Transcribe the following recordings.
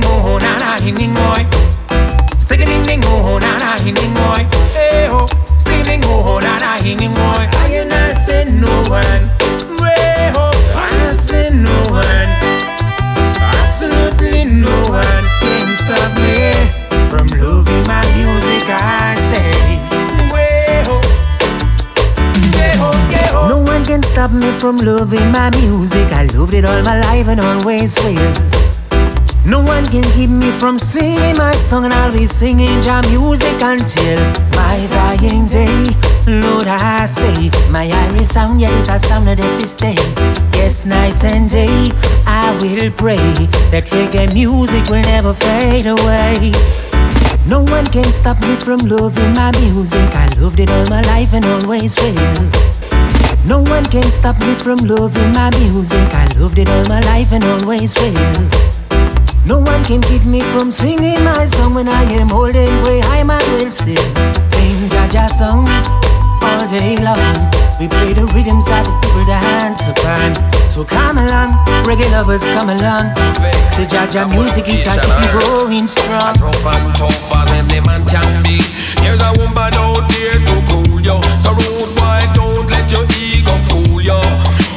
ding ho na na hinning boy. Stick a ding ho na na hinning boy. Hey ho, stick a ding ho na na hinning boy. I ain't not say no one. Hey ho, I ain't say no one. Absolutely no one can stop me from loving my music. I say, hey ho, hey ho, hey ho. No one can stop me from loving my music. I loved it all my life and always will. No one can keep me from singing my song, and I'll be singing your music until my dying day. Lord, I say, my Irish sound, yeah, is a sound that every day. Yes, night and day, I will pray that reggae music will never fade away. No one can stop me from loving my music. I loved it all my life and always will. No one can stop me from loving my music. I loved it all my life and always will. No one can keep me from singing my song. When I am old and grey, I might well still sing Jaja songs all day long. We play the rhythms that the people dance upon. So come along, reggae lovers, come along. Say Jaja music, it'll keep you going strong. The man can be. There's a woman out there to cool you. So rude boy, don't let your ego fool you.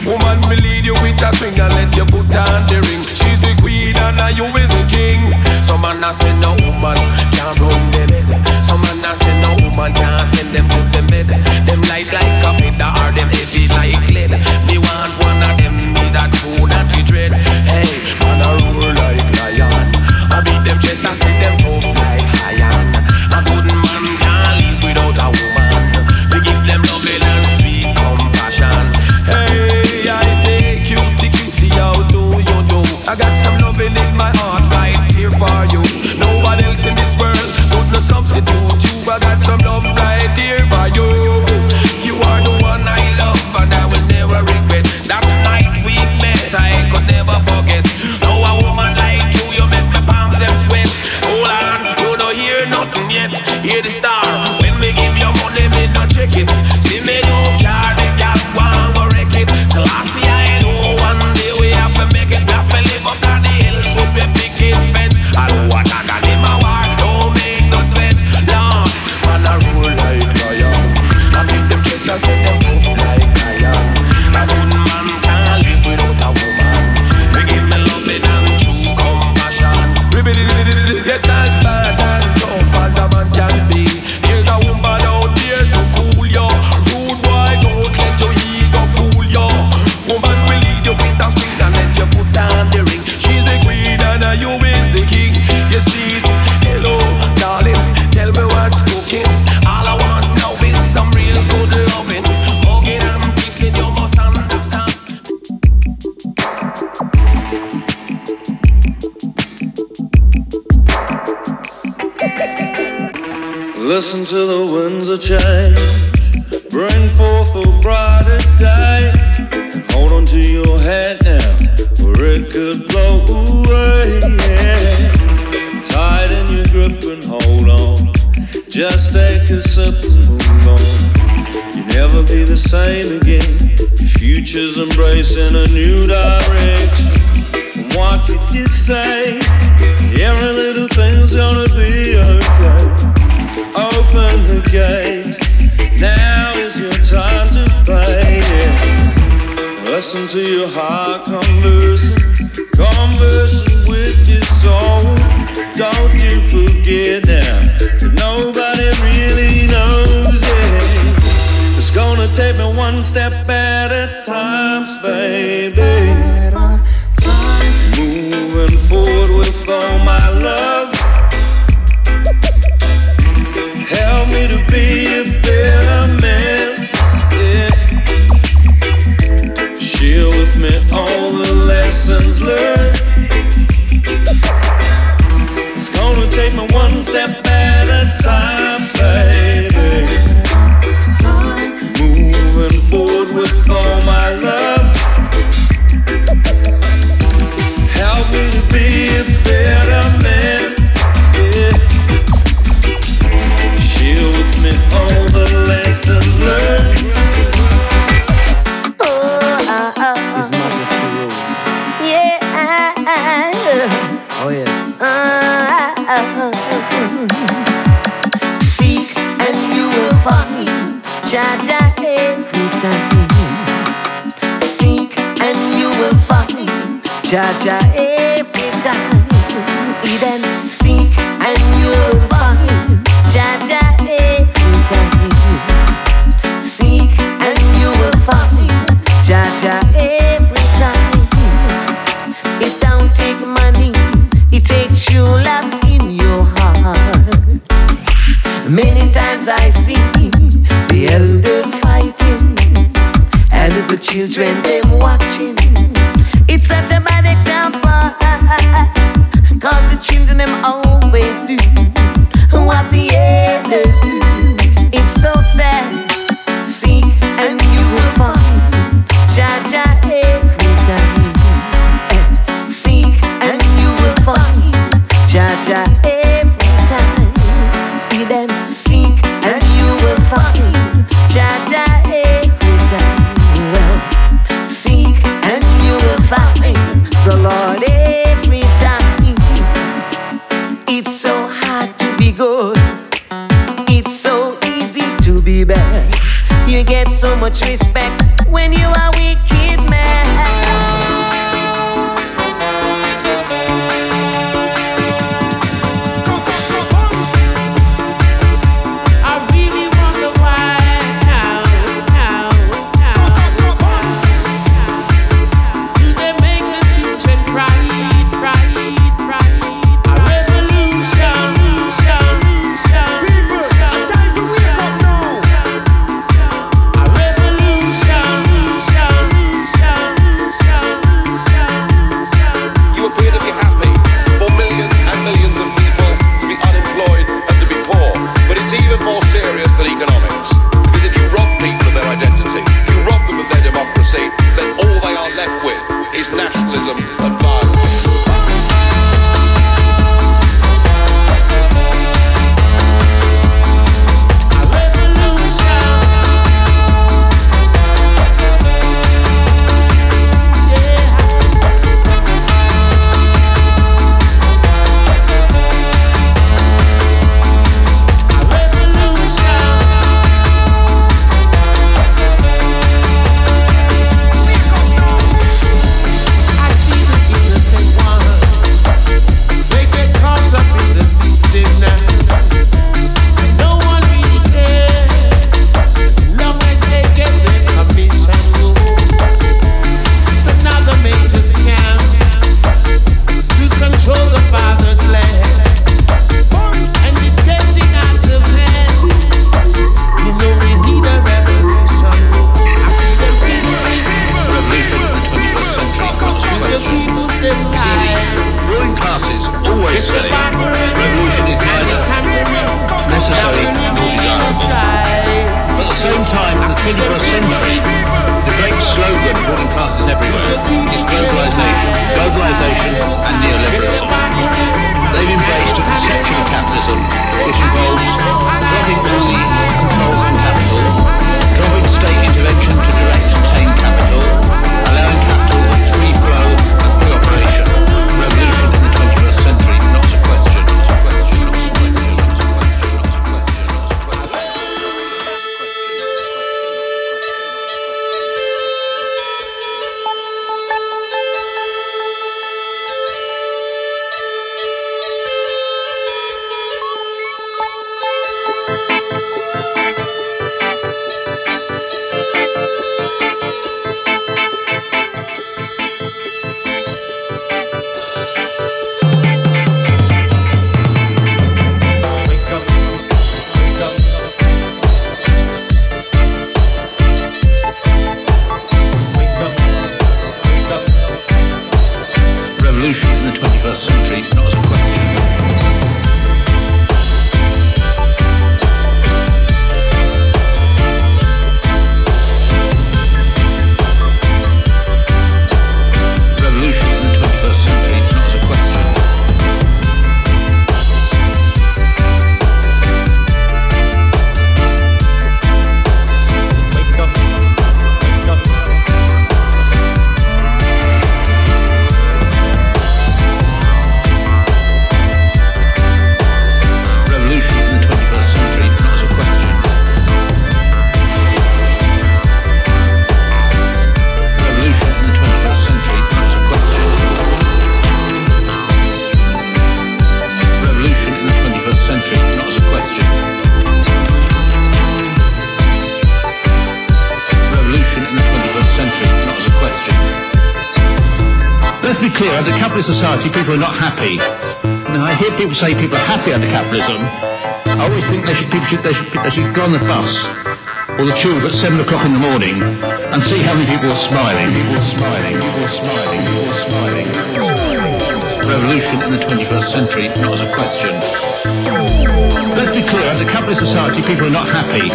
Woman will lead you with a swing and let you put on the ring. She's the queen and you is the king. Some man a say no woman can't run the bed. Some man a say no woman can't send them to the bed. Them light like a feather or them heavy like lead. Me want one of them with that food that you dread. Hey, man a rule like lion. I beat them chest and set them off like iron. A good man can't live without a woman. You give them love and sweet compassion. Hey, I got some loving in my heart right here for you. No one else in this world could no substitute you. I got some love right here for you. You are the one I love and I will never regret. That night we met I could never forget. Now a woman like you make my palms and sweat. Hold on, you don't hear nothing yet. Hear the star. When we give you money, me not check it. See me no care, the gap one go wreck it. So I see I know one day we have to make it. Listen to the winds of change, bring forth a brighter day, and hold on to your head now, or it could blow away, yeah. Tighten your grip and hold on, just take a sip and move on. You'll never be the same again, your future's embracing a new direction. And what did you say? Every little thing's gonna be okay. Open the gate, now is your time to play, yeah. Listen to your heart conversing with your soul. Don't you forget now that nobody really knows it. It's gonna take me one step at a time, baby. Moving forward with all my love. Help me to be a better man, yeah. Share with me all the lessons learned. It's gonna take me one step at a time, baby. Moving forward with all my love. Jaja every time. Seek and you will find Jaja every time. Then seek and you will find Jaja every time. Seek and you will find Jaja every time. It don't take money, it takes you love in your heart. Many times I see the elders fighting and the children them watching. It's such a bad example, cause the children them always do what the elders do. It's so sad. Seek and you will find Jaja every time. Seek and you will find Jaja every time. Be then seek and you will find Jaja every time. Well, seek and you will find the Lord every time. It's so hard to be good, it's so easy to be bad. You get so much respect when you are wicked man. Let's be clear, under capitalist society, people are not happy. Now, I hear people say people are happy under capitalism. I always think they should go on the bus or the tube at 7 o'clock in the morning and see how many people are smiling. Revolution in the 21st century, not as a question. Let's be clear, under capitalist society, people are not happy.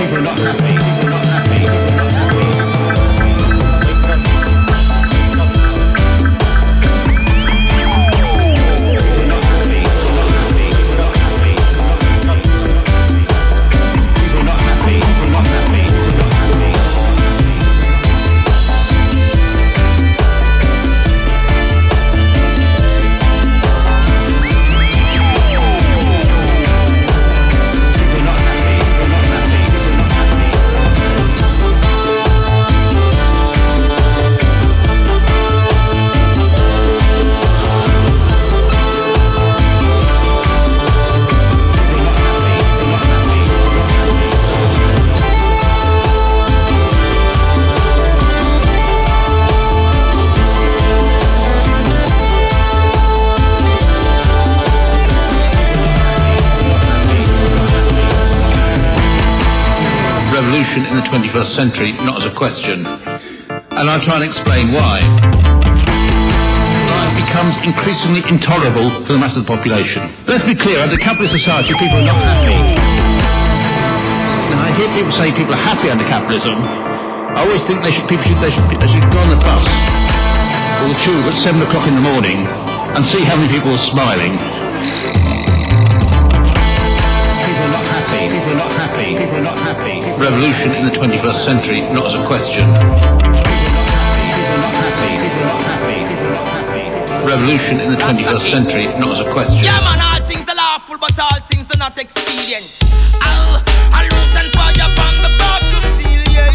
Revolution in the 21st century, not as a question. And I'll try and explain why. Life becomes increasingly intolerable for the mass of the population. Let's be clear, under capitalist society, people are not happy. Now, I hear people say people are happy under capitalism. I always think they should go on the bus or the tube at 7 o'clock in the morning and see how many people are smiling. People are not happy. Revolution in the 21st century, not as a question. Revolution in the 21st century, not as a question. Yeah, man, all things are lawful, but all things are not expedient. I'll root and fire from the bottom, yeah.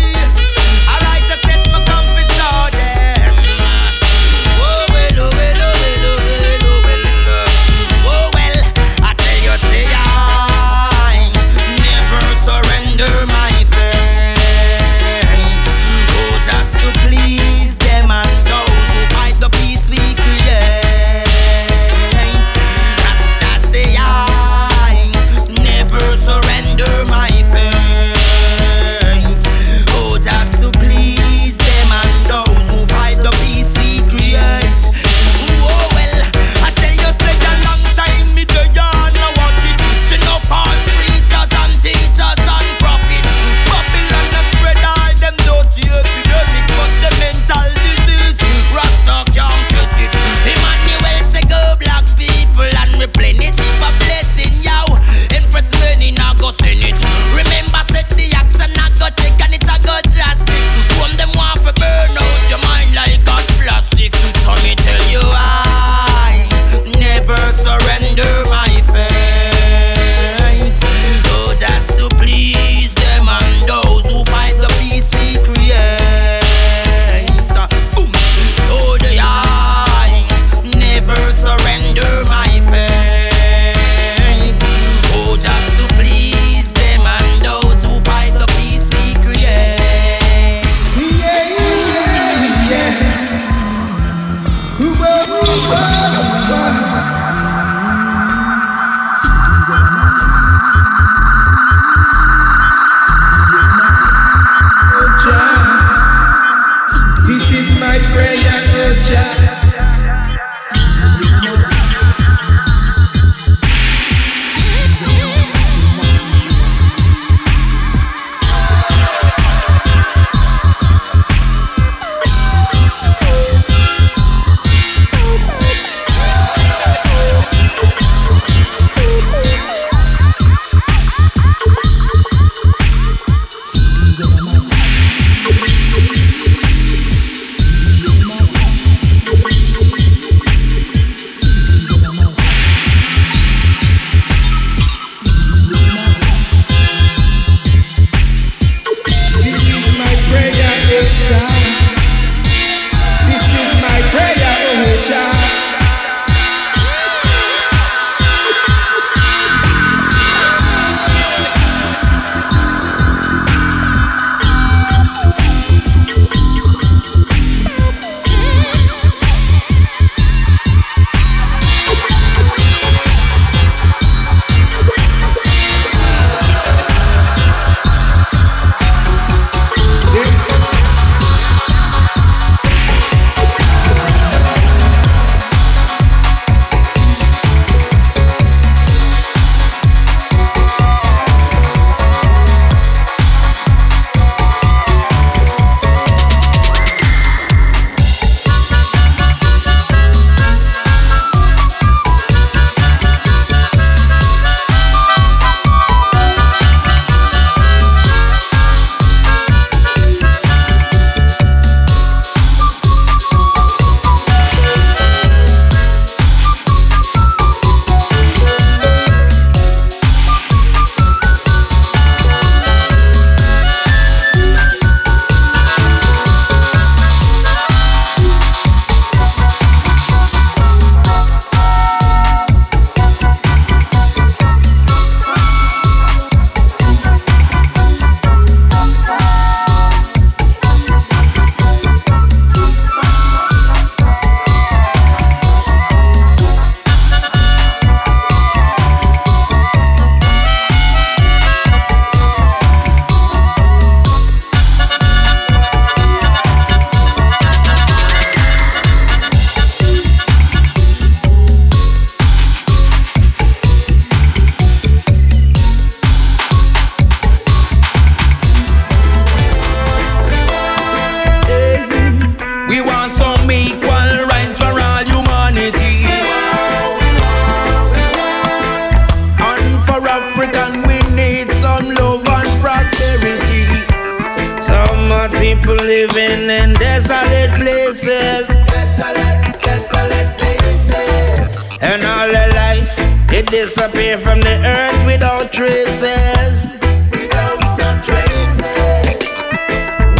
disappear from the earth without traces.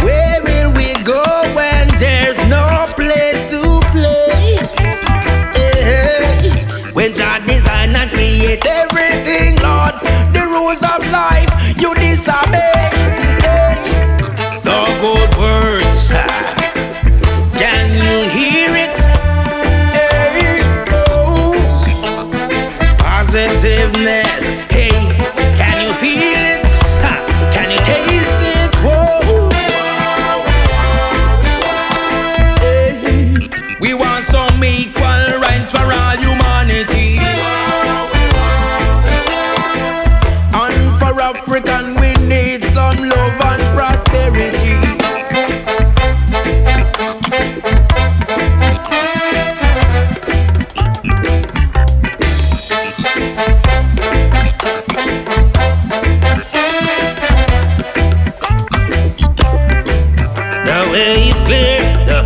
Where will we go when there's no place to play? Hey. When God designed and created everything, Lord, the rules of life you disobey. Positiveness, hey, can you feel it? Ha, can you taste it? Whoa. Hey. We want some equal rights for all humanity. And for African, we need some love and prosperity.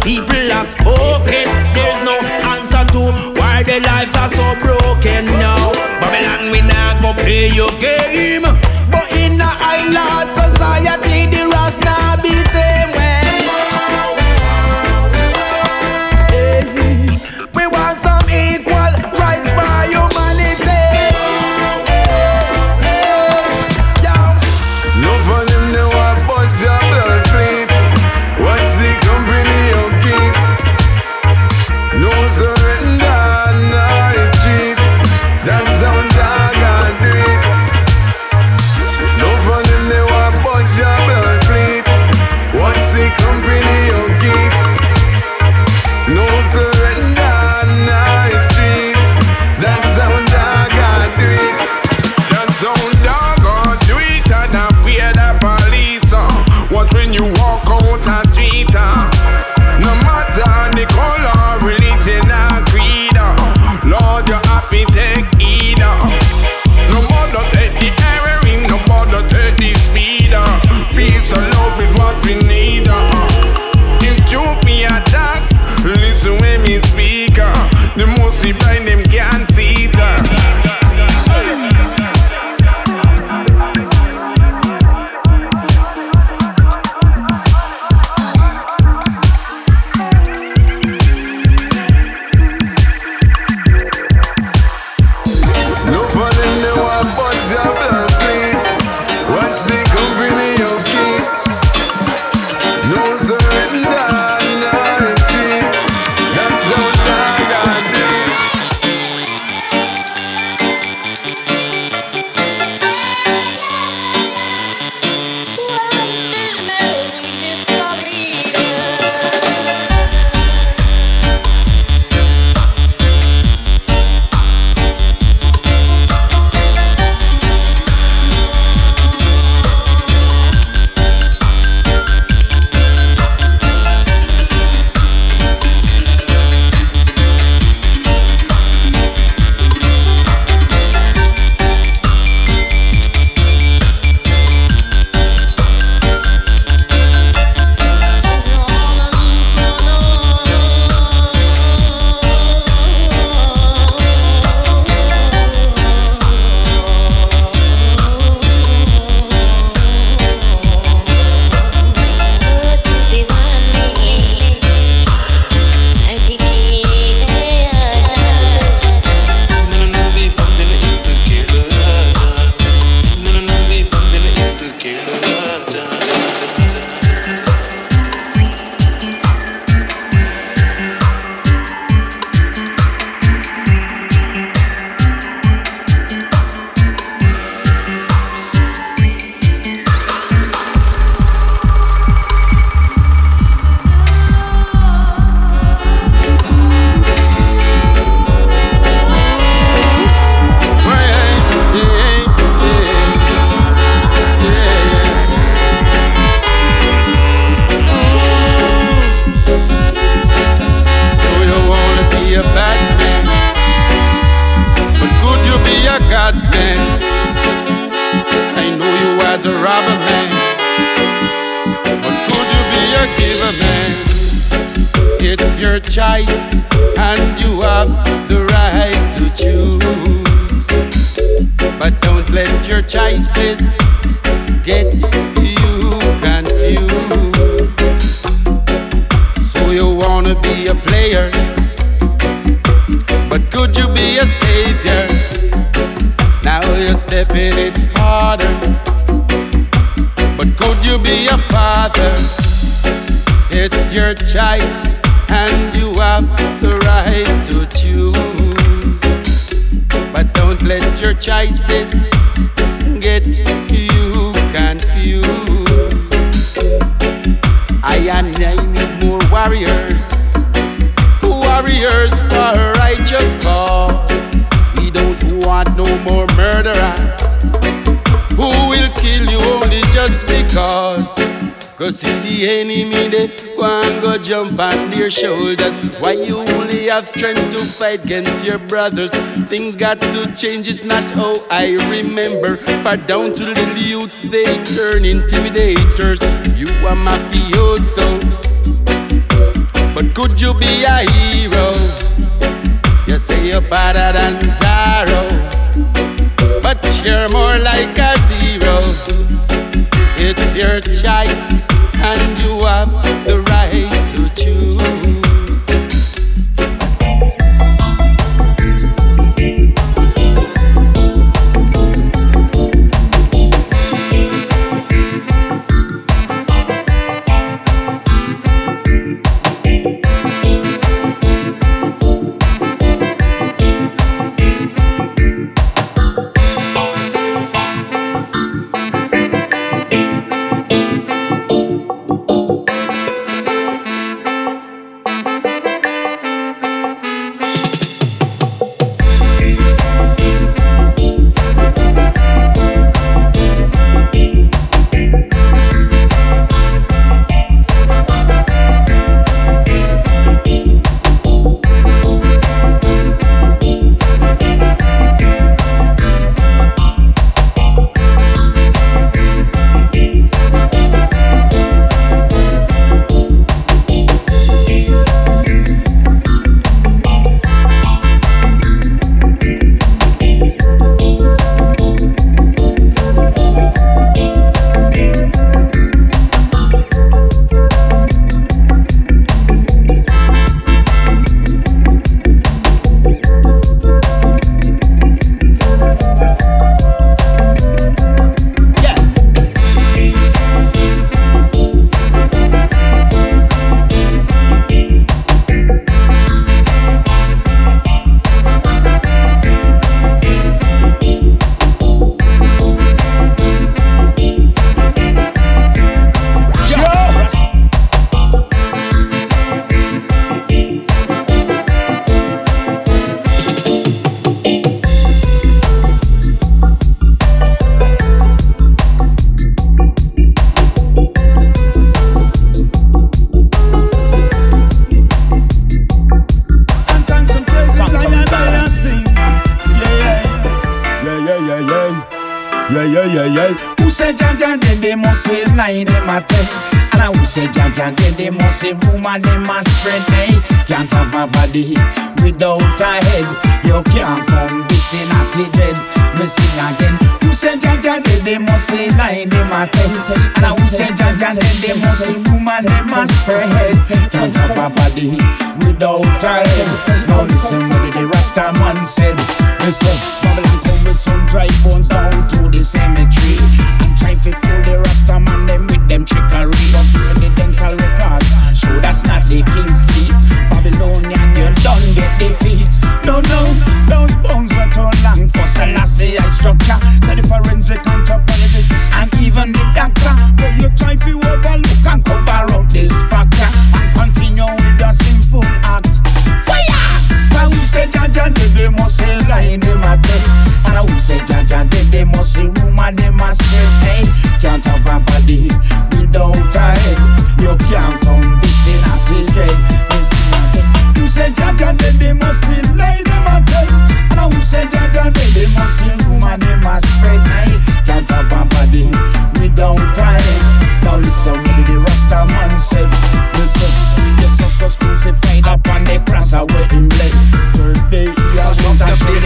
People have spoken. There's no answer to why their lives are so broken now. Babylon, we not go play your game. But in the island society, the rust not be tame. We want some equal rights for humanity. No for them, they want buds your blood plate. What's the company? Choice, and you have the right to choose. Shoulders. Why you only have strength to fight against your brothers? Things got to change, it's not how I remember. Far down to the little youths, they turn intimidators. You are mafioso, but could you be a hero? You say you're better than Zorro, but you're more like a zero. It's your choice, and you have the right to choose.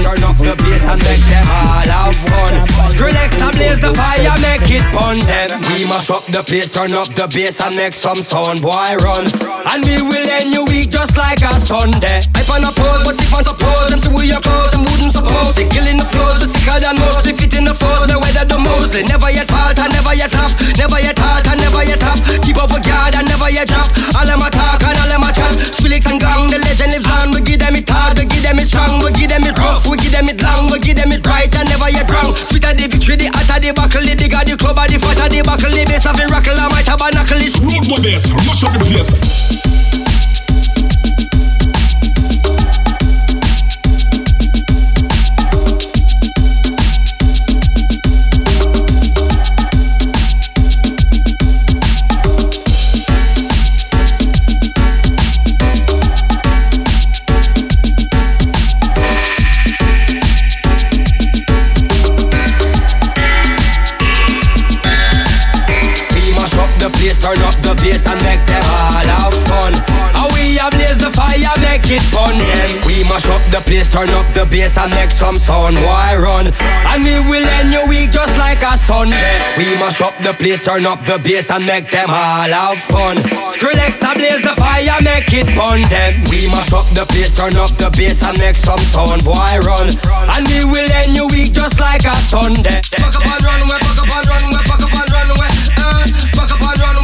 Turn up the bass and make them all have fun. Skrillex and blaze the fire, make it burn them. We mash up the place, turn up the bass and make some sound, boy run. And we will end your week just like a Sunday. Hype on a pose, but if I'm supposed, them say we are close, them wouldn't suppose. They killing the flows, we're sicker than most. They fit in the foes, they weather the most. They never yet fault, I never yet flop. Never yet halt, I never yet stop. Keep up with God, I never yet drop. All them attack and all them a trap. Skrillex and gang, the legend lives on. We give them it hard, we give them it strong. We give them it rough, we give them it long. We give them it right, I never yet wrong. Sweeter the victory, the hotter the buckle. The bigger the club, the fatter the buckle. The bass of the rockle, I might have a knuckle. Road with this, rush up the place. Turn up the bass and make them all have fun. How we a blaze the fire, make it fun. We mash up the place, turn up the bass and make some sound, boy run. And we will end your week just like a Sunday. We mash up the place, turn up the bass and make them all have fun. Skrillex a blaze the fire, make it fun. We mash up the place, turn up the bass and make some sound, boy run. And we will end your week just like a Sunday. Fuck up and run, we fuck up and run, we fuck up and run, we fuck up and run.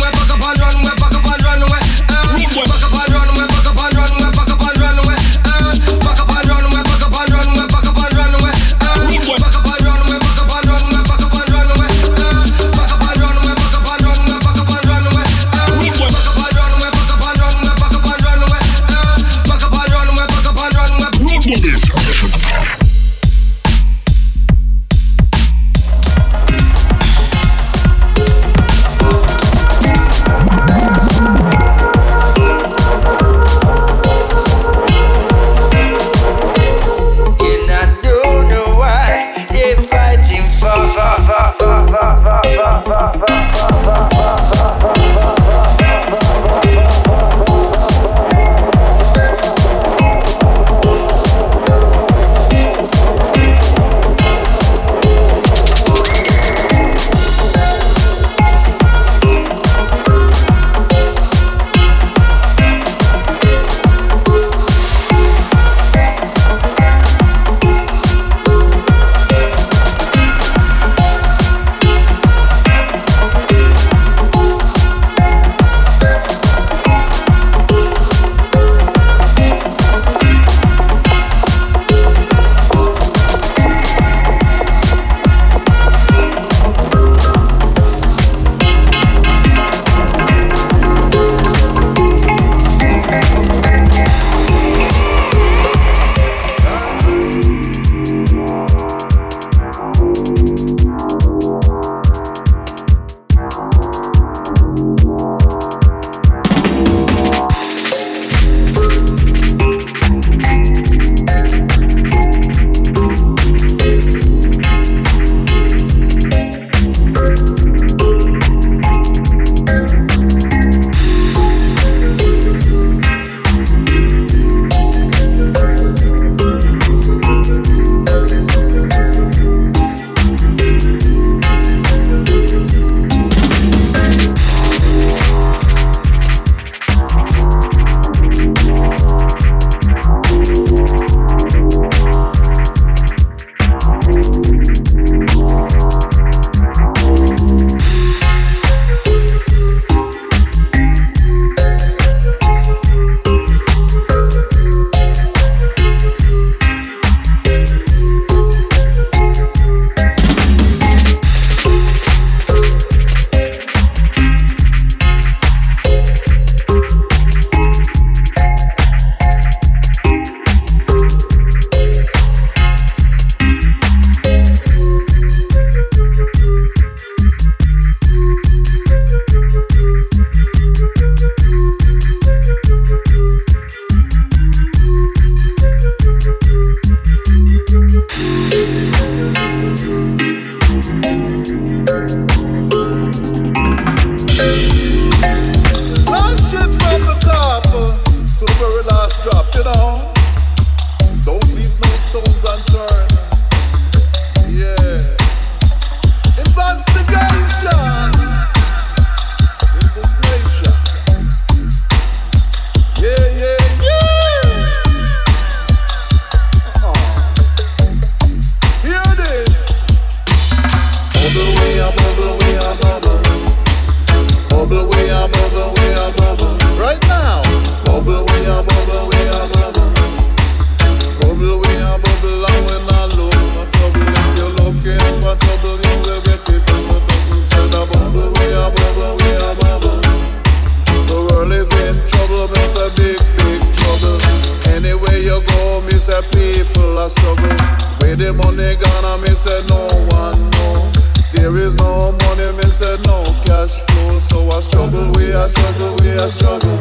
know me say people are struggling. Where the money gonna me say no one know. There is no money me say no cash flow. So I struggle, we are struggle, we are struggle.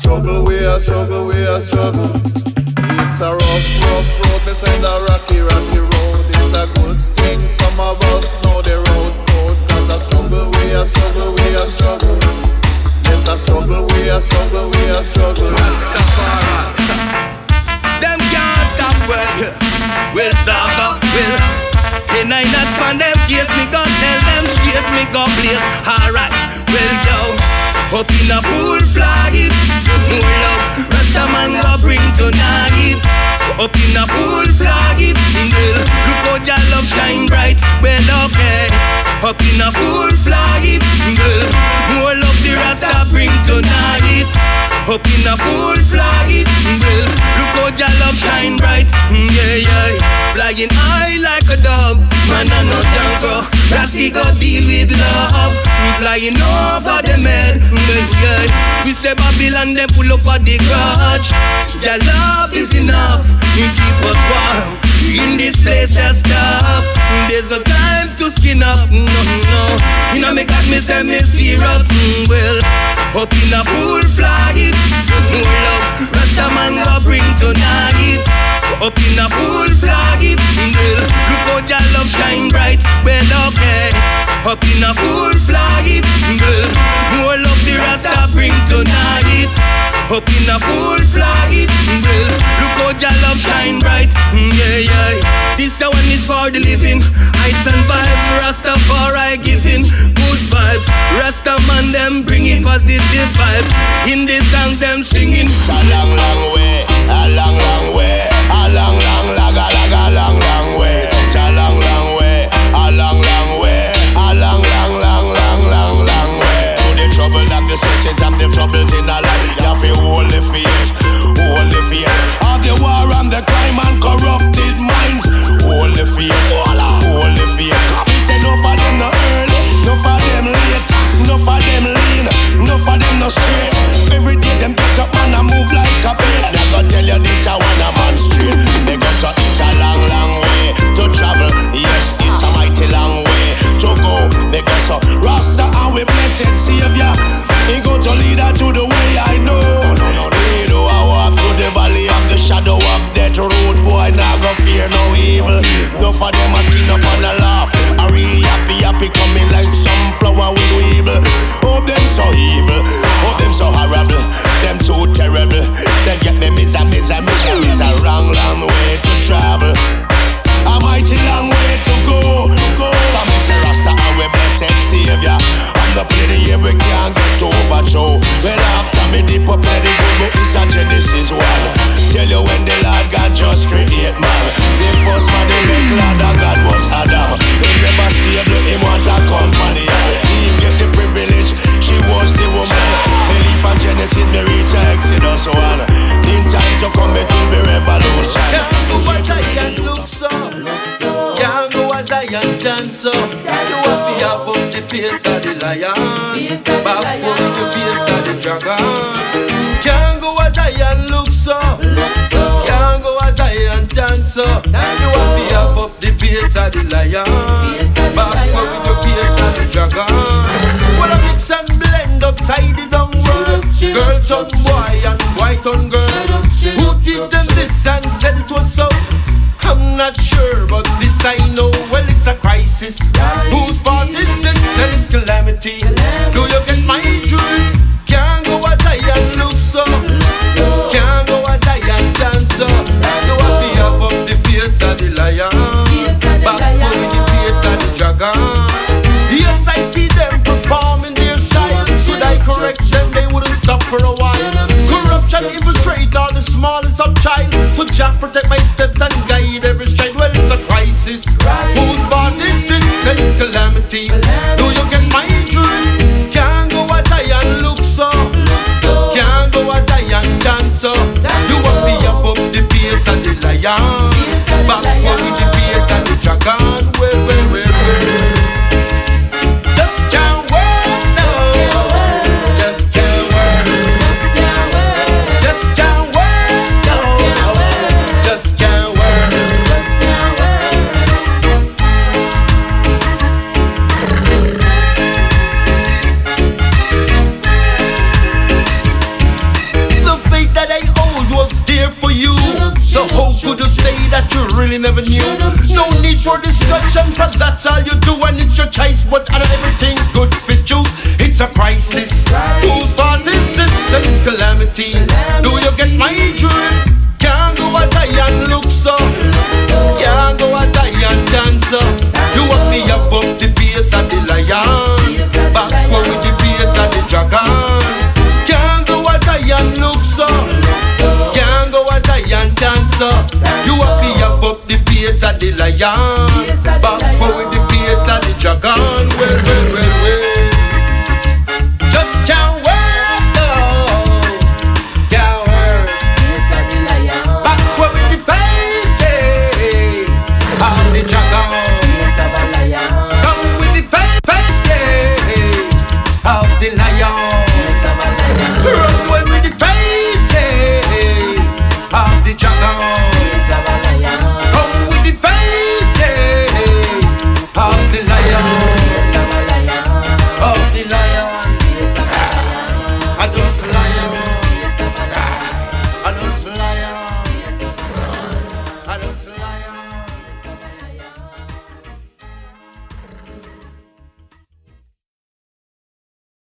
Struggle, we are struggle, we are struggle. It's a rough, rough road, me say the rocky, rocky road. It's a good thing some of us know the road code. Cause I struggle, we are struggle, we are struggle. Yes, I struggle, we are struggle, we are struggle. Them can't stop we'll suffer, we'll. And I not span them case, me go tell them straight, me go place. Alright, well yo, up in a full flag it. More love, Rasta man go bring tonight. Up in a full flag it, girl. Look how your love shine bright, well okay. Up in a full flag it, girl. More love the Rasta bring tonight. Up in a full flag it, girl. Look how your love shine bright, yeah yeah. Flying high like a dove, man I no jankro. Rasta go deal with love. Flying over the men, yeah yeah. We say Babylon they pull up at the garage. Your love is enough, you keep us warm. In this place that's tough. There's no time to skin up, no no. You know me got me say me serious, well. Up in a full flag it, no love. Rasta man go bring tonight. Up in a full flag it, girl. Look how your love shine bright, well okay. Up in a full flag it, girl. More love the Rasta bring tonight. Up in a full flag it, girl. Look how your love shine bright, yeah yeah. This one is for the living. Heights and vibes, Rastafari giving good vibes. Rasta man them bringing positive vibes. In the songs them singing. It's a long long way, a long long way. A long, long, long way. It's a long, long way. A long way. A long way. Through the trouble and the stresses and the troubles in our life, you have to hold the feet, hold the feet. Of the war and the crime and corrupted minds, hold the feet, hold the feet. We say no for them no early, no for them late, no for them lean, no for them no straight. Every day them get up and I move like a bird. Never tell you this, I wanna man straight. Because it's a long, long way to travel. Yes, it's a mighty long way to go. Because Rasta and we blessed Savior, He go to lead her to the way I know. He know I walk to the valley of the shadow of death. Road boy, now go fear no evil. No for them a skin up and a laugh. Are we happy, happy coming like some flower with weevil? Oh, them so evil. Oh, them so horrible. Them too terrible. They get them is a long, long way to travel. A mighty long way to go. Come and say Rasta and we blessed Savior. On the play the year we can't get overthrow. Well, after me deep up in the Bible, it's a Genesis 1. Tell you when the Lord God just create man. The first man in the cloud of God was Adam. He never stayed with him want a company. Eve get the privilege, she was the woman. Belief and Genesis, me reach a Exodus 1. In time to come, it will be revolution. Can't go as I can look so. Can't go as I can chant so. You have to have up the face of the lion, back up the face of the dragon. Can't go as I can look so. Can't go as I can chant so. You have to have up the face of the lion, back up the face of the dragon. What a mix and blend upside the down world. Girls on boy and white on girl. Who teach them this and said it was so? I'm not sure, but this I know. Well, it's a crisis. Whose fault is this? And it's calamity. Do you get my truth? Can't go as I and look so. Can't go as I and dance so. You have to have up the face of the lion, back up the face of the dragon. Yes, I see them performing their style. Should I correct them? They wouldn't stop for a while. Corruption infiltrate all the smallest of child. So Jah protect my steps and guide every stride. Well, it's a crisis. Whose fault is this? It's calamity. Do you get my truth? Can't go as I and look so. Can't go as I and dance so. You want me up the face and the lion, back up with the face and the dragon. Well, well, well, well. Just can't wait, no. So how could you say that you really never knew? No need for discussion, but that's all you do. And it's your choice, but out of everything good with you. It's a crisis. Whose fault is this? And it's calamity. Do you get my drift? Can't go a giant look so. Can't go a giant dance so. You want me above the pace of the lion, backward with the pace of the dragon. Can't look so, can't go a giant dancer. You up here above the pace of the lion, back with the pace of the dragon. Well, well, well, well.